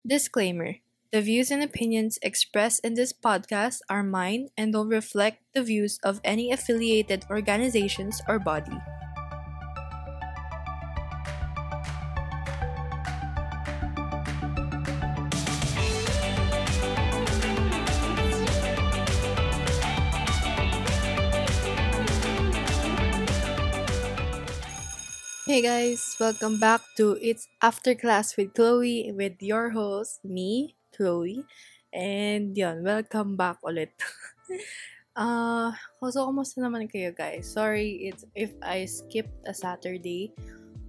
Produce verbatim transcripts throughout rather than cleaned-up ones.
Disclaimer: The views and opinions expressed in this podcast are mine and don't reflect the views of any affiliated organizations or body. Hey guys, welcome back to It's After Class with Chloe with your host, me, Chloe. And yun, welcome back ulit. uh, so, kumusta naman kayo guys? Sorry it's, if I skipped a Saturday.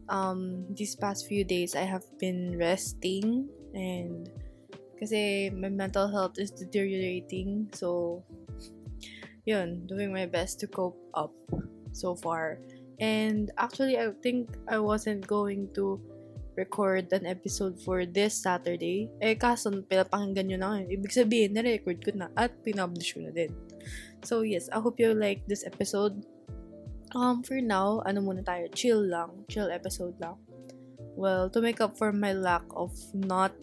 Um, these past few days, I have been resting. And kasi my mental health is deteriorating. So, yun, doing my best to cope up so far. And actually, I think I wasn't going to record an episode for this Saturday. Eh, kaso, pinapakinggan nyo na ngayon. Ibig sabihin, na-record ko na at pinublish ko na din. So, yes, I hope you like this episode. Um, for now, ano muna tayo? Chill lang. Chill episode lang. Well, to make up for my lack of not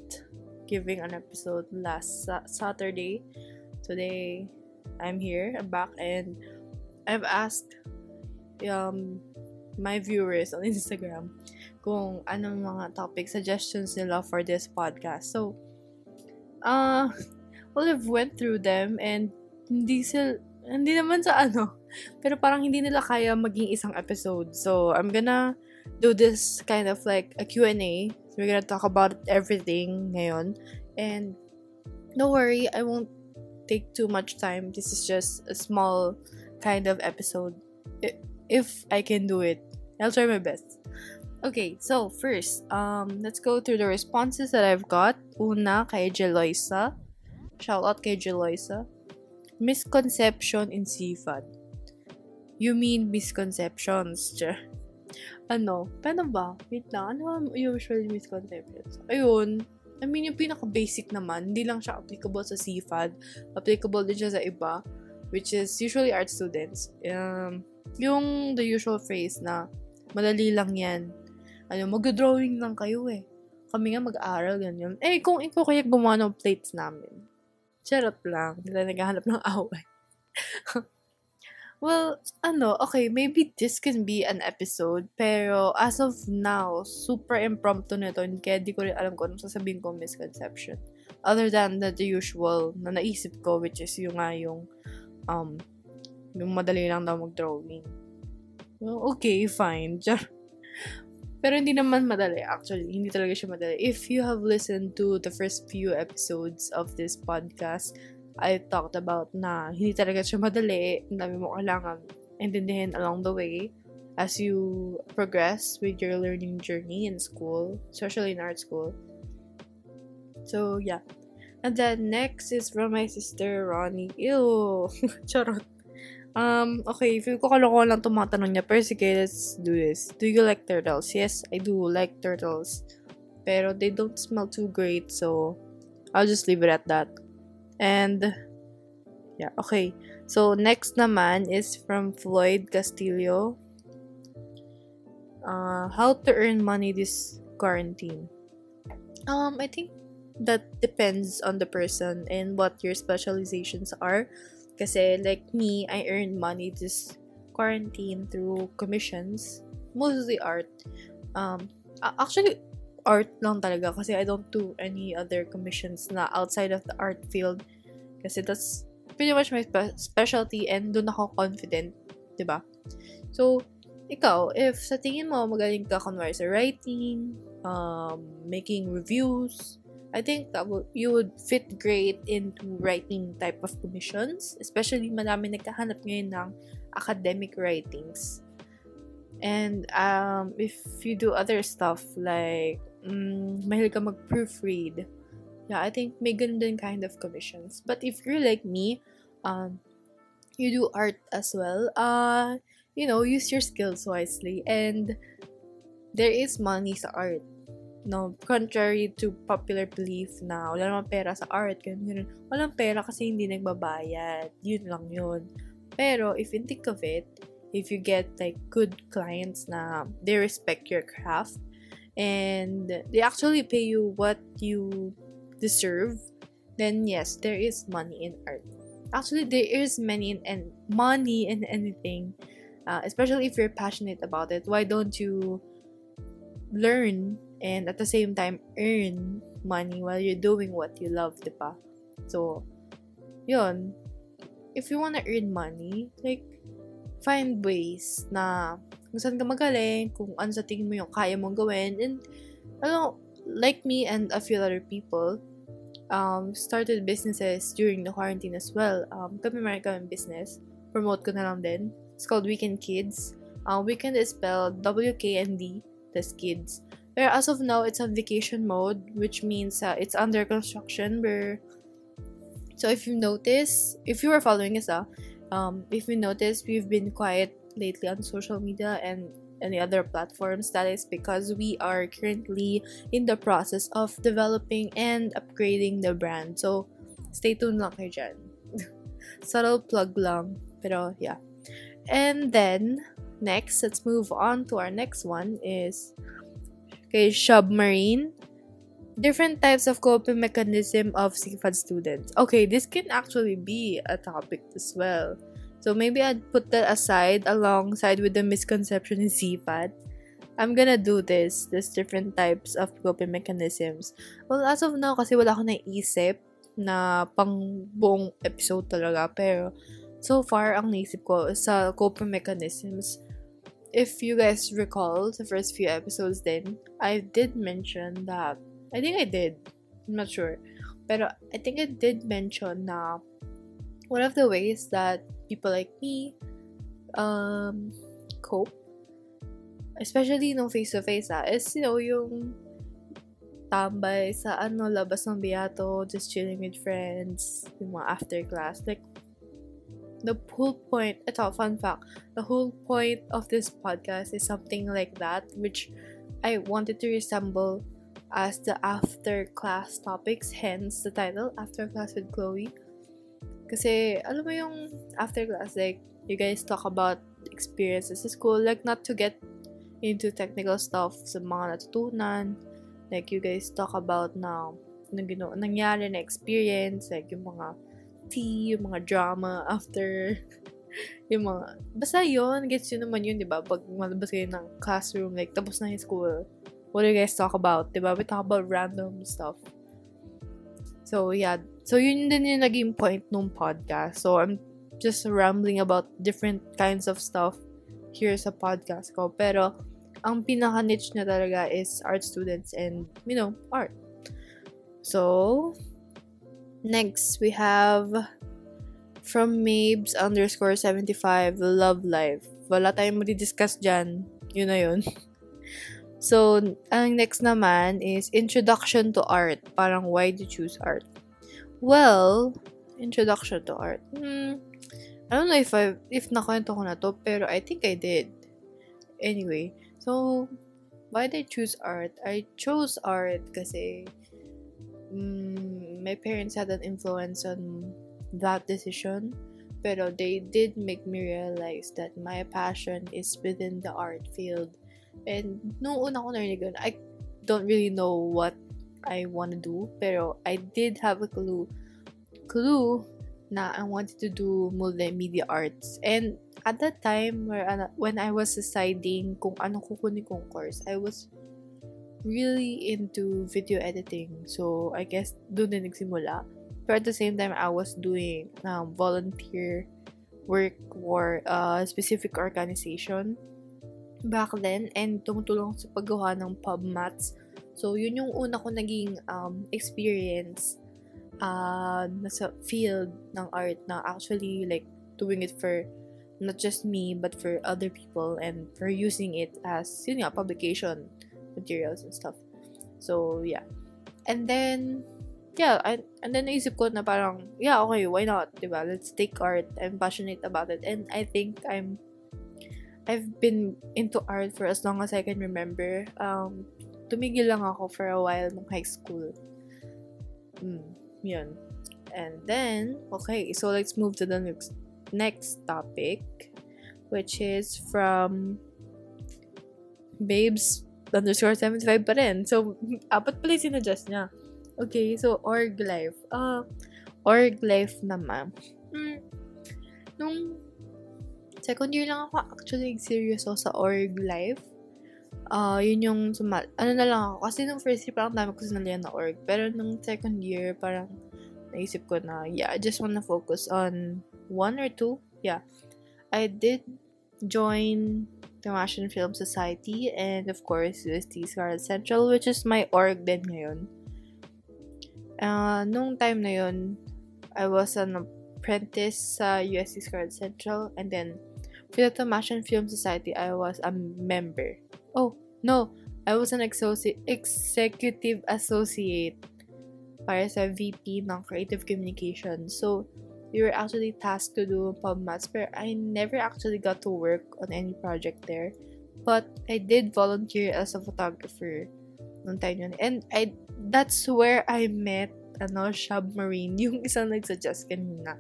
giving an episode last sa- Saturday, today, I'm here. I'm back and I've asked um my viewers on Instagram kung anong mga topic suggestions nila for this podcast. So, uh, well, I've went through them and hindi sila, hindi naman sa ano, pero parang hindi nila kaya maging isang episode. So, I'm gonna do this kind of like a Q and A. So, we're gonna talk about everything ngayon. And don't worry, I won't take too much time. This is just a small kind of episode. If I can do it, I'll try my best. Okay, so first, um, let's go through the responses that I've got. Una, kay Jeloysa. Shout out kay Jeloysa. Misconception in C F A D. You mean misconceptions? Ano? Paano ba? Wait na. Ano usually misconceptions? Ayun. I mean, yung pinaka-basic naman. Hindi lang siya applicable sa C F A D. Applicable din siya sa iba, which is usually art students. Um, yung the usual phrase na, madali lang yan. Ano, mag-drawing lang kayo eh. Kami nga mag-aaral, ganyan. Eh, kung ikaw kaya gumawa ng plates namin. Charot lang. Hindi na naghahanap ng away. Well, ano, okay, maybe this can be an episode, pero as of now, super impromptu nito, kaya di ko rin alam kung anong sasabihin ko misconception. Other than the, the usual na naisip ko, which is yung nga yung Um, yung madali lang daw mag-drawing. Well, okay, fine. Pero hindi naman madali, actually. Hindi talaga siya madali. If you have listened to the first few episodes of this podcast, I talked about na hindi talaga siya madali. Ang dami mo kailangan intindihin along the way as you progress with your learning journey in school, especially in art school. So, yeah. And then, next is from my sister, Ronnie. Ew! Charot. Um, okay, feel ko kalokohan lang tumatanong niya. Pero sige, let's do this. Do you like turtles? Yes, I do like turtles. Pero they don't smell too great, so I'll just leave it at that. And, yeah, okay. So, next naman is from Floyd Castillo. Uh, how to earn money this quarantine? Um, I think that depends on the person and what your specializations are. Kasi, like me, I earned money this quarantine through commissions. Mostly art. Um, actually, art lang talaga. Kasi I don't do any other commissions na outside of the art field. Kasi that's pretty much my spe- specialty and dun ako confident. Diba? So, ikaw, if sa tingin mo magaling ka kunwari sa writing, um, making reviews, I think that w- you would fit great into writing type of commissions. Especially, marami nagkahanap ngayon ng academic writings. And um, if you do other stuff like um, mahilig ka mag-proofread, yeah, I think may ganun din kind of commissions. But if you're like me, um, you do art as well, uh, you know, use your skills wisely. And there is money sa art. No, contrary to popular belief na wala namang pera sa art, ganun, ganun. Walang pera kasi hindi nagbabayad. Yun lang yun. Pero, if you think of it, if you get like good clients na they respect your craft and they actually pay you what you deserve, then yes, there is money in art. Actually, there is money in and money in anything, uh, especially if you're passionate about it. Why don't you learn and at the same time earn money while you're doing what you love, diba? So, yun. If you wanna earn money, like, find ways na kung saan ka magaling, kung ano sa tingin mo yung kaya mong gawin, and, ano, like me and a few other people, um, started businesses during the quarantine as well. Um, kami meron kami business. Promote ko na lang din. It's called Weekend Kids. Uh, weekend is spelled W K N D, that's kids. Pero as of now, it's on vacation mode, which means uh, it's under construction. Where, so if you notice, if you were following us, uh, um, if you notice, we've been quiet lately on social media and any other platforms. That is because we are currently in the process of developing and upgrading the brand. So stay tuned lang kayo dyan. Subtle plug lang, pero yeah. And then next, let's move on to our next one is. Okay, Shab Marine. Different types of coping mechanism of C F A D students. Okay, this can actually be a topic as well. So maybe I'd put that aside alongside with the misconception in C F A D. I'm gonna do this. There's different types of coping mechanisms. Well, as of now, kasi wala akong naisip na pang buong episode talaga. Pero so far, ang naisip ko sa coping mechanisms. If you guys recall the first few episodes then, I did mention that, I think I did, I'm not sure, pero I think I did mention na one of the ways that people like me um, cope, especially nung face-to-face ah, is, you know, yung tambay sa ano, labas ng Beato, just chilling with friends, yung mga after class, like, the whole point, ito, fun fact, the whole point of this podcast is something like that, which I wanted to resemble as the after-class topics, hence the title, After Class with Chloe. Kasi, alam mo yung after-class, like, you guys talk about experiences sa school, like, not to get into technical stuff sa mga natutunan, like, you guys talk about na, nang, you know, nangyari na experience, like, yung mga tea, yung mga drama after, yung mga, basta yun, gets yun naman yun, diba? Pag malabas kayo ng classroom, like, tapos na yung school, what do you guys talk about, diba? We talk about random stuff. So, yeah. So, yun din yung naging point nung podcast. So, I'm just rambling about different kinds of stuff here sa podcast ko. Pero, ang pinaka-niche na talaga is art students and, you know, art. So, next, we have from Mabes underscore seventy-five, Love Life. Wala tayong madi-discuss dyan. Yun na yun. So, ang next naman is Introduction to Art. Parang, why do you choose art? Well, Introduction to Art. Hmm, I don't know if I, if nakwento ko na to, pero I think I did. Anyway, so, why did I choose art? I chose art kasi Mm, my parents had an influence on that decision, pero they did make me realize that my passion is within the art field. And nung una ko narinig yun, I don't really know what I want to do, pero I did have a clue clue na I wanted to do multimedia arts. And at that time, where, when I was deciding kung ano kukunin kong course, I was really into video editing. So, I guess, doon din nagsimula. But at the same time, I was doing um, volunteer work for a uh, specific organization back then. And tumutulong sa paggawa ng pub mats. So, yun yung una ko naging um, experience uh, nasa field ng art na actually, like, doing it for not just me, but for other people and for using it as, yun nga, publication materials and stuff. So, yeah. And then, yeah, I, and then naisip ko na parang, yeah, okay, why not? Diba? Let's take art. I'm passionate about it. And I think I'm, I've been into art for as long as I can remember. Um, tumigil lang ako for a while nung high school. Mm, yun. And then, okay, so let's move to the next, next topic, which is from Babes underscore seventy-five pa rin. So, apat pala yung sinadjust niya. Okay, so org life. Uh, org life naman. Mm, nung second year lang ako actually serious ako sa org life. Uh, yun yung suma... Ano na lang ako. Kasi nung first year parang dami ko sinalihan na org. Pero nung second year parang naisip ko na, yeah, I just wanna focus on one or two. Yeah. I did join Tomasian Film Society and of course U S T Scarlet Central, which is my org din ngayon. Uh, nung time na yun, I was an apprentice sa U S T Scarlet Central, and then for the Tomasian Film Society, I was a member. Oh, no! I was an exoci- executive associate para sa V P ng Creative Communications. So, we were actually tasked to do PubMats, but I never actually got to work on any project there. But I did volunteer as a photographer noong time yun. And I, that's where I met ano, Shab Marine, yung isang nagsuggest kanina.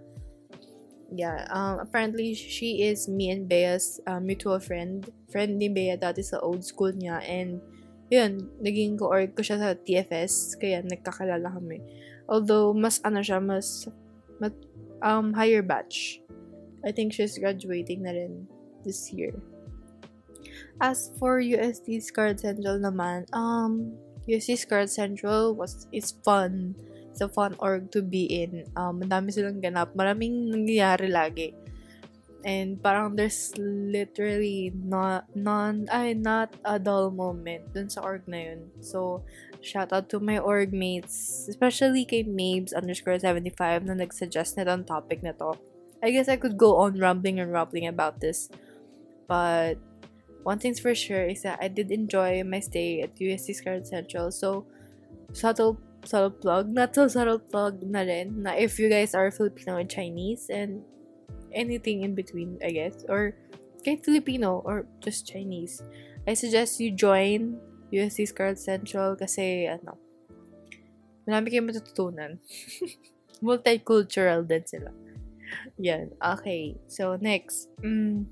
Yeah, um, apparently she is me and Bea's uh, mutual friend. Friend ni Bea dati sa old school niya. And yun, naging co-org ko siya sa T F S, kaya nagkakalala kami. Although, mas ano siya, mas... mas Um, higher batch. I think she's graduating na rin this year. As for U S T Scarlet Central naman, um, U S T Scarlet Central was, is fun. It's a fun org to be in. Um, madami silang ganap. Maraming nangyayari lagi. And parang there's literally not, non, ay, not a dull moment dun sa org na yun. So, shout out to my org mates, especially kay Mabes underscore seventy-five na nagsuggest na itong topic na to. I guess I could go on rambling and rambling about this. But one thing's for sure is that I did enjoy my stay at U S T Scarlet Central. So, subtle, subtle plug, not so subtle plug na rin, na if you guys are Filipino and Chinese and anything in between, I guess, or kahit Filipino or just Chinese, I suggest you join U S T Scarlet Central kasi, ano, marami kayong matututunan. Multicultural din sila. Yan. Okay. So, next. Mm,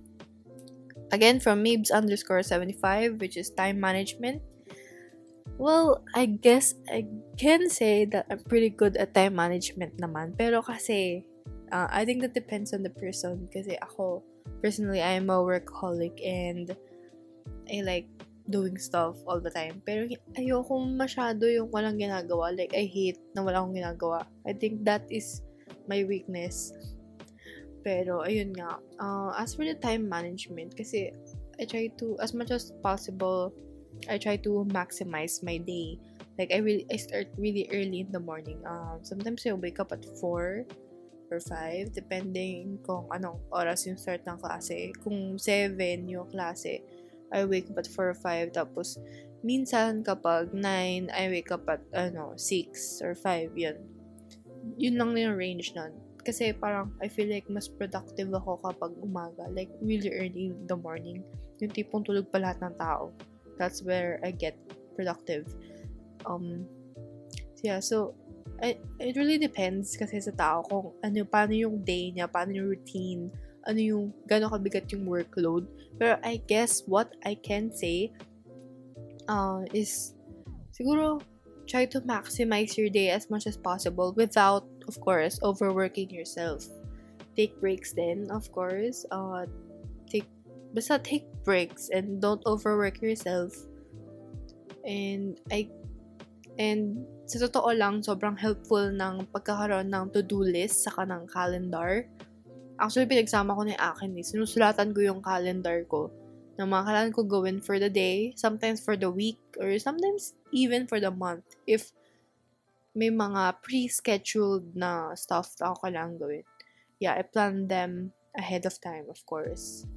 again, from Mabes underscore seventy-five, which is time management. Well, I guess I can say that I'm pretty good at time management naman. Pero kasi, uh, I think that depends on the person. Kasi ako, personally, I'm a workaholic and I like doing stuff all the time. Pero ayokong masyado yung walang ginagawa. Like, I hate na wala akong ginagawa. I think that is my weakness. Pero, ayun nga. Uh, as for the time management, kasi I try to, as much as possible, I try to maximize my day. Like, I really, I start really early in the morning. Um, sometimes I wake up at four or five, depending kung anong oras yung start ng klase. Kung seven yung klase, I wake up at four or five, tapos minsan kapag nine, I wake up at ano, six or five, yun. Yun lang na yung range nun. Kasi parang I feel like mas productive ako kapag umaga, like really early in the morning. Yung tipong tulog pa lahat ng tao. That's where I get productive. Um, yeah, so I, it really depends kasi sa tao kung ano, paano yung day niya, paano yung routine, ano yung, gano'ng kabigat yung workload. Pero I guess what I can say uh, is, siguro, try to maximize your day as much as possible without, of course, overworking yourself. Take breaks then, of course. Uh, take, basta take breaks and don't overwork yourself. And, I, and, sa totoo lang, sobrang helpful ng pagkakaroon ng to-do list saka ng calendar. Actually, pinagsama ko na yung akin eh. Sinusulatan ko yung calendar ko ng mga kailangan ko gawin for the day, sometimes for the week, or sometimes even for the month if may mga pre-scheduled na stuff na ako kailangan gawin. Yeah, I plan them ahead of time, of course.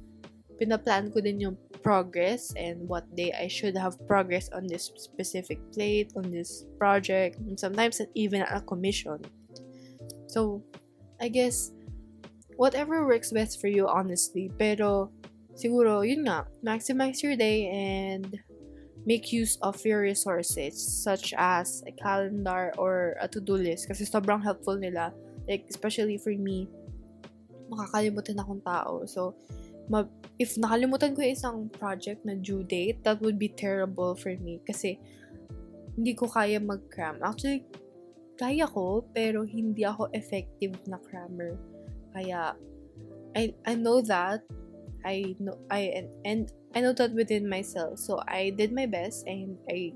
Pinaplan ko din yung progress and what day I should have progress on this specific plate, on this project, and sometimes even a commission. So, I guess, whatever works best for you, honestly. Pero, siguro, yun nga, maximize your day and make use of your resources such as a calendar or a to-do list kasi sobrang helpful nila. Like, especially for me, makakalimutan akong tao. So, ma- if nakalimutan ko yung isang project na due date, that would be terrible for me kasi hindi ko kaya mag-cram. Actually, kaya ko, pero hindi ako effective na crammer. Kaya, I, I know that. I know, I, and, and I know that within myself. So, I did my best and I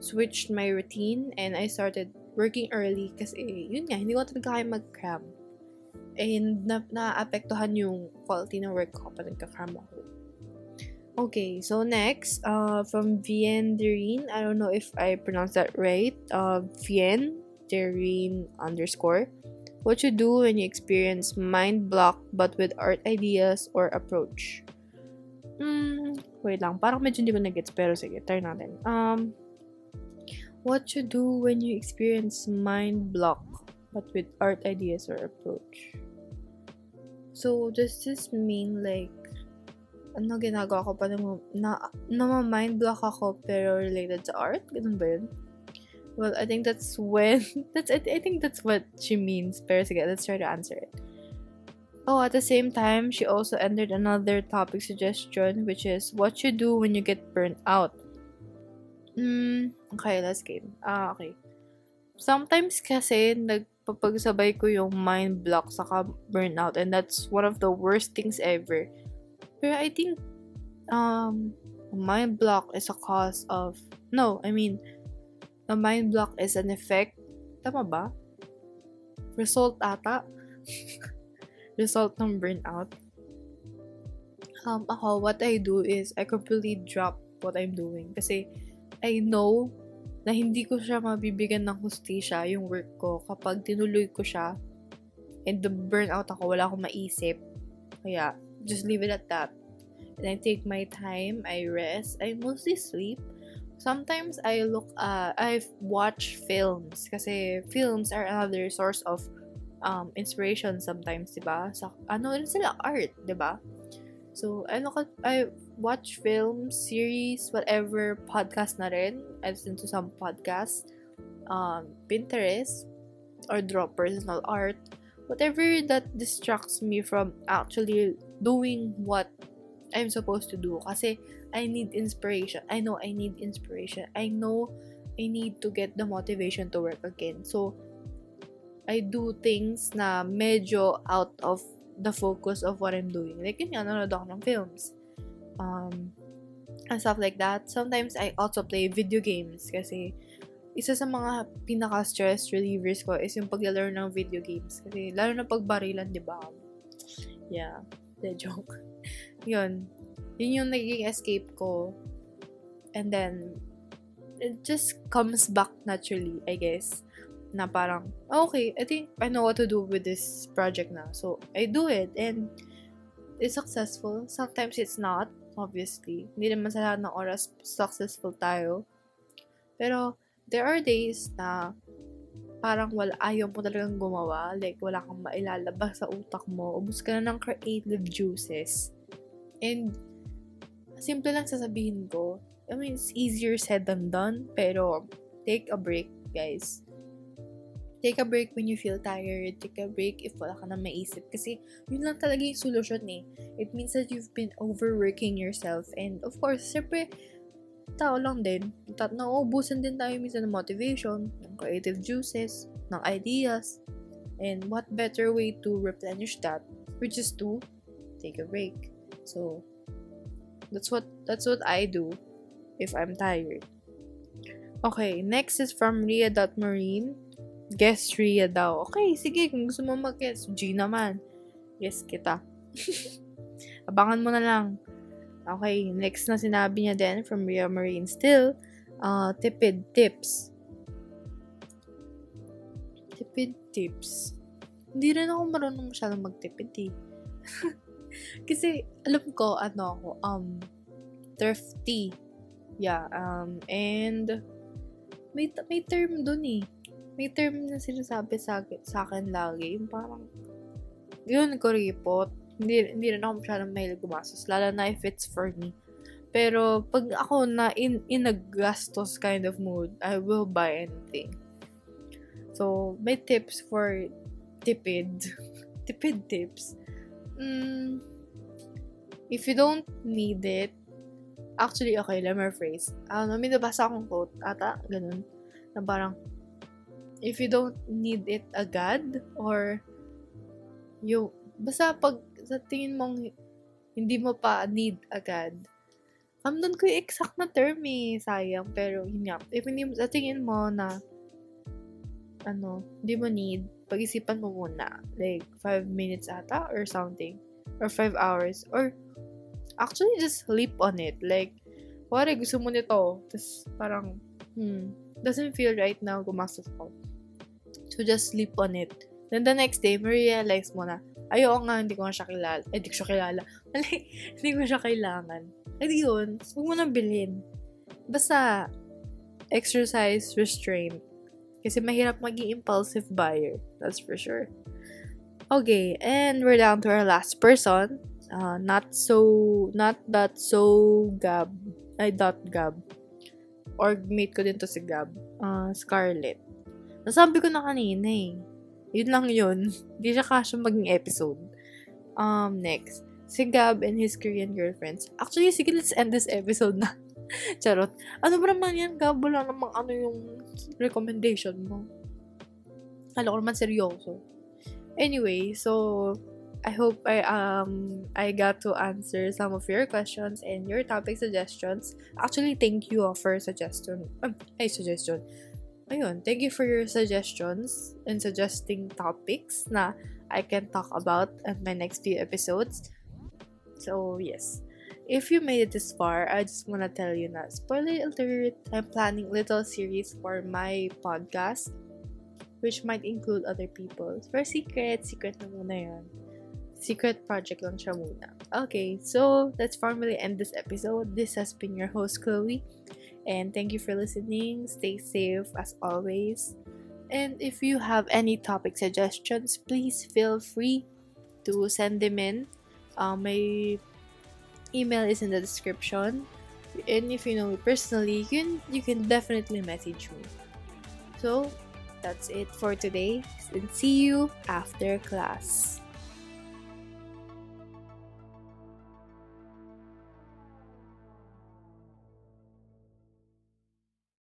switched my routine and I started working early kasi, yun nga, hindi ko talaga kaya mag-cram. And na, naapektuhan yung quality ng work ko kapag nagka-cram ako. Okay, so next, uh, from Viandrine, I don't know if I pronounced that right, uh, Viandrine underscore. What you do when you experience mind block but with art ideas or approach? Hmm, wait lang, parang medyo hindi ko nag-gets, pero sige, try natin. Um, what you do when you experience mind block but with art ideas or approach? So, does this mean like, ano ginagawa ko pa na nama-mind block ako pero related to art? Ganun ba yun? Well, I think that's when... that's I, th- I think that's what she means. Pero sige, let's try to answer it. Oh, at the same time, she also entered another topic suggestion, which is what you do when you get burnt out. Hmm, okay, last game. Ah, okay. Sometimes kasi nagpapagsabay ko yung mind block saka burnout, and that's one of the worst things ever. Pero I think um, mind block is a cause of... No, I mean, the mind block is an effect. Tama ba? Result ata. Result ng burnout. Um, ako, what I do is I completely drop what I'm doing. Kasi I know na hindi ko siya mabibigyan ng hustisya yung work ko kapag tinuloy ko siya and the burnout ako, wala akong maisip. Kaya, just leave it at that. And I take my time, I rest, I mostly sleep. Sometimes I look, uh, I watch films. Kasi films are another source of um, inspiration sometimes, diba? Sa, ano rin sila? Art, diba? So, I look at, I watch films, series, whatever, podcast na rin. I listen to some podcasts. Um, Pinterest, or draw personal art. Whatever that distracts me from actually doing what I'm supposed to do. Kasi I need inspiration. I know I need inspiration. I know I need to get the motivation to work again. So, I do things na medyo out of the focus of what I'm doing. Like, yun nga, nanonood ako ng films. Um, and stuff like that. Sometimes, I also play video games. Kasi, isa sa mga pinaka-stress relievers ko is yung paglalaro ng video games. Kasi, lalo na pagbarilan, di ba? Yeah. The joke. Yun. Yun yung naging escape ko. And then, it just comes back naturally, I guess. Na parang, okay, I think I know what to do with this project na. So, I do it. And, it's successful. Sometimes, it's not. Obviously. Hindi naman sa lahat ng oras successful tayo. Pero, there are days na parang wala, ayaw mo talagang gumawa. Like, wala kang mailalabas sa utak mo. Ubus ka na ng creative juices. And, simple lang sasabihin ko. I mean, it's easier said than done. Pero, take a break, guys. Take a break when you feel tired. Take a break if wala ka na maisip. Kasi, yun lang talaga yung solusyon eh. It means that you've been overworking yourself. And, of course, syempre, tao lang din. Nauubusan din tayo minsan ng motivation, ng creative juices, ng ideas. And what better way to replenish that, which is to take a break. So, that's what that's what I do if I'm tired. Okay, next is from Ria Marine. Guess Ria daw. Okay, sige, kung gusto mo mag-guess, G naman. Guess kita. Abangan mo na lang. Okay, next na sinabi niya din from Ria Marine still, uh, tipid tips. Tipid tips. Hindi rin ako marunong masyadong magtipid eh. Kasi, alam ko, ano ako, um, thrifty. Yeah, um, and, may, may term dun eh. May term na sinasabi sa, sa akin lagi. Parang, yun, kuripot. Hindi, hindi rin ako masyadong mahilig gumastos. Lalo na if it's for me. Pero, pag ako na in, in a gastos kind of mood, I will buy anything. So, may tips for tipid. Tipid tips. Mm, if you don't need it, actually, okay, let me rephrase. Uh, may nabasa akong quote, ata, ganun, na parang, if you don't need it agad, or you, basta pag sa tingin mong hindi mo pa need agad, amdon ko yung exact na term eh, sayang, pero yun nga, if hindi mo, sa tingin mo na, ano, hindi mo need, pag-isipan mo muna, like, five minutes ata, or something, or five hours, or, actually, just sleep on it, like, pare, gusto mo nito, tapos, parang, hmm, doesn't feel right now, gumastos ko, so, just sleep on it, then the next day, ma-realize mo na, ayoko nga, hindi ko nga siya kilala. Eh, hindi ko siya kilala. Like, hindi ko siya kailangan. At yun, huwag mo nang bilhin. Basta, exercise restraint. Kasi mahirap maging impulsive buyer. That's for sure. Okay, and we're down to our last person. Uh, not so, not that so Gab. Ay, dot Gab. Or mate ko din to si Gab. Uh, Scarlet. Nasabi ko na kanina eh. Yun lang yun. Hindi siya kasya maging episode. Um, next. Si Gab and his Korean girlfriends. Actually, sige, let's end this episode na. Charot. Ano ba naman yan, Gab? Wala namang ano yung recommendation mo. Alam ko naman seryoso. Anyway, so, I hope I, um, I got to answer some of your questions and your topic suggestions. Actually, thank you for suggestion. Um, ay, suggestion. Ayun, thank you for your suggestions and suggesting topics na I can talk about in my next few episodes. So, yes. If you made it this far, I just wanna tell you na, spoiler alert, I'm planning a little series for my podcast which might include other people. For secret, secret na muna yun. Secret project lang siya muna. Okay, so let's formally end this episode. This has been your host, Chloe. And thank you for listening. Stay safe as always. And if you have any topic suggestions, please feel free to send them in. Uh, my email is in the description. And if you know me personally, you can, you can definitely message me. So, that's it for today. And see you after class.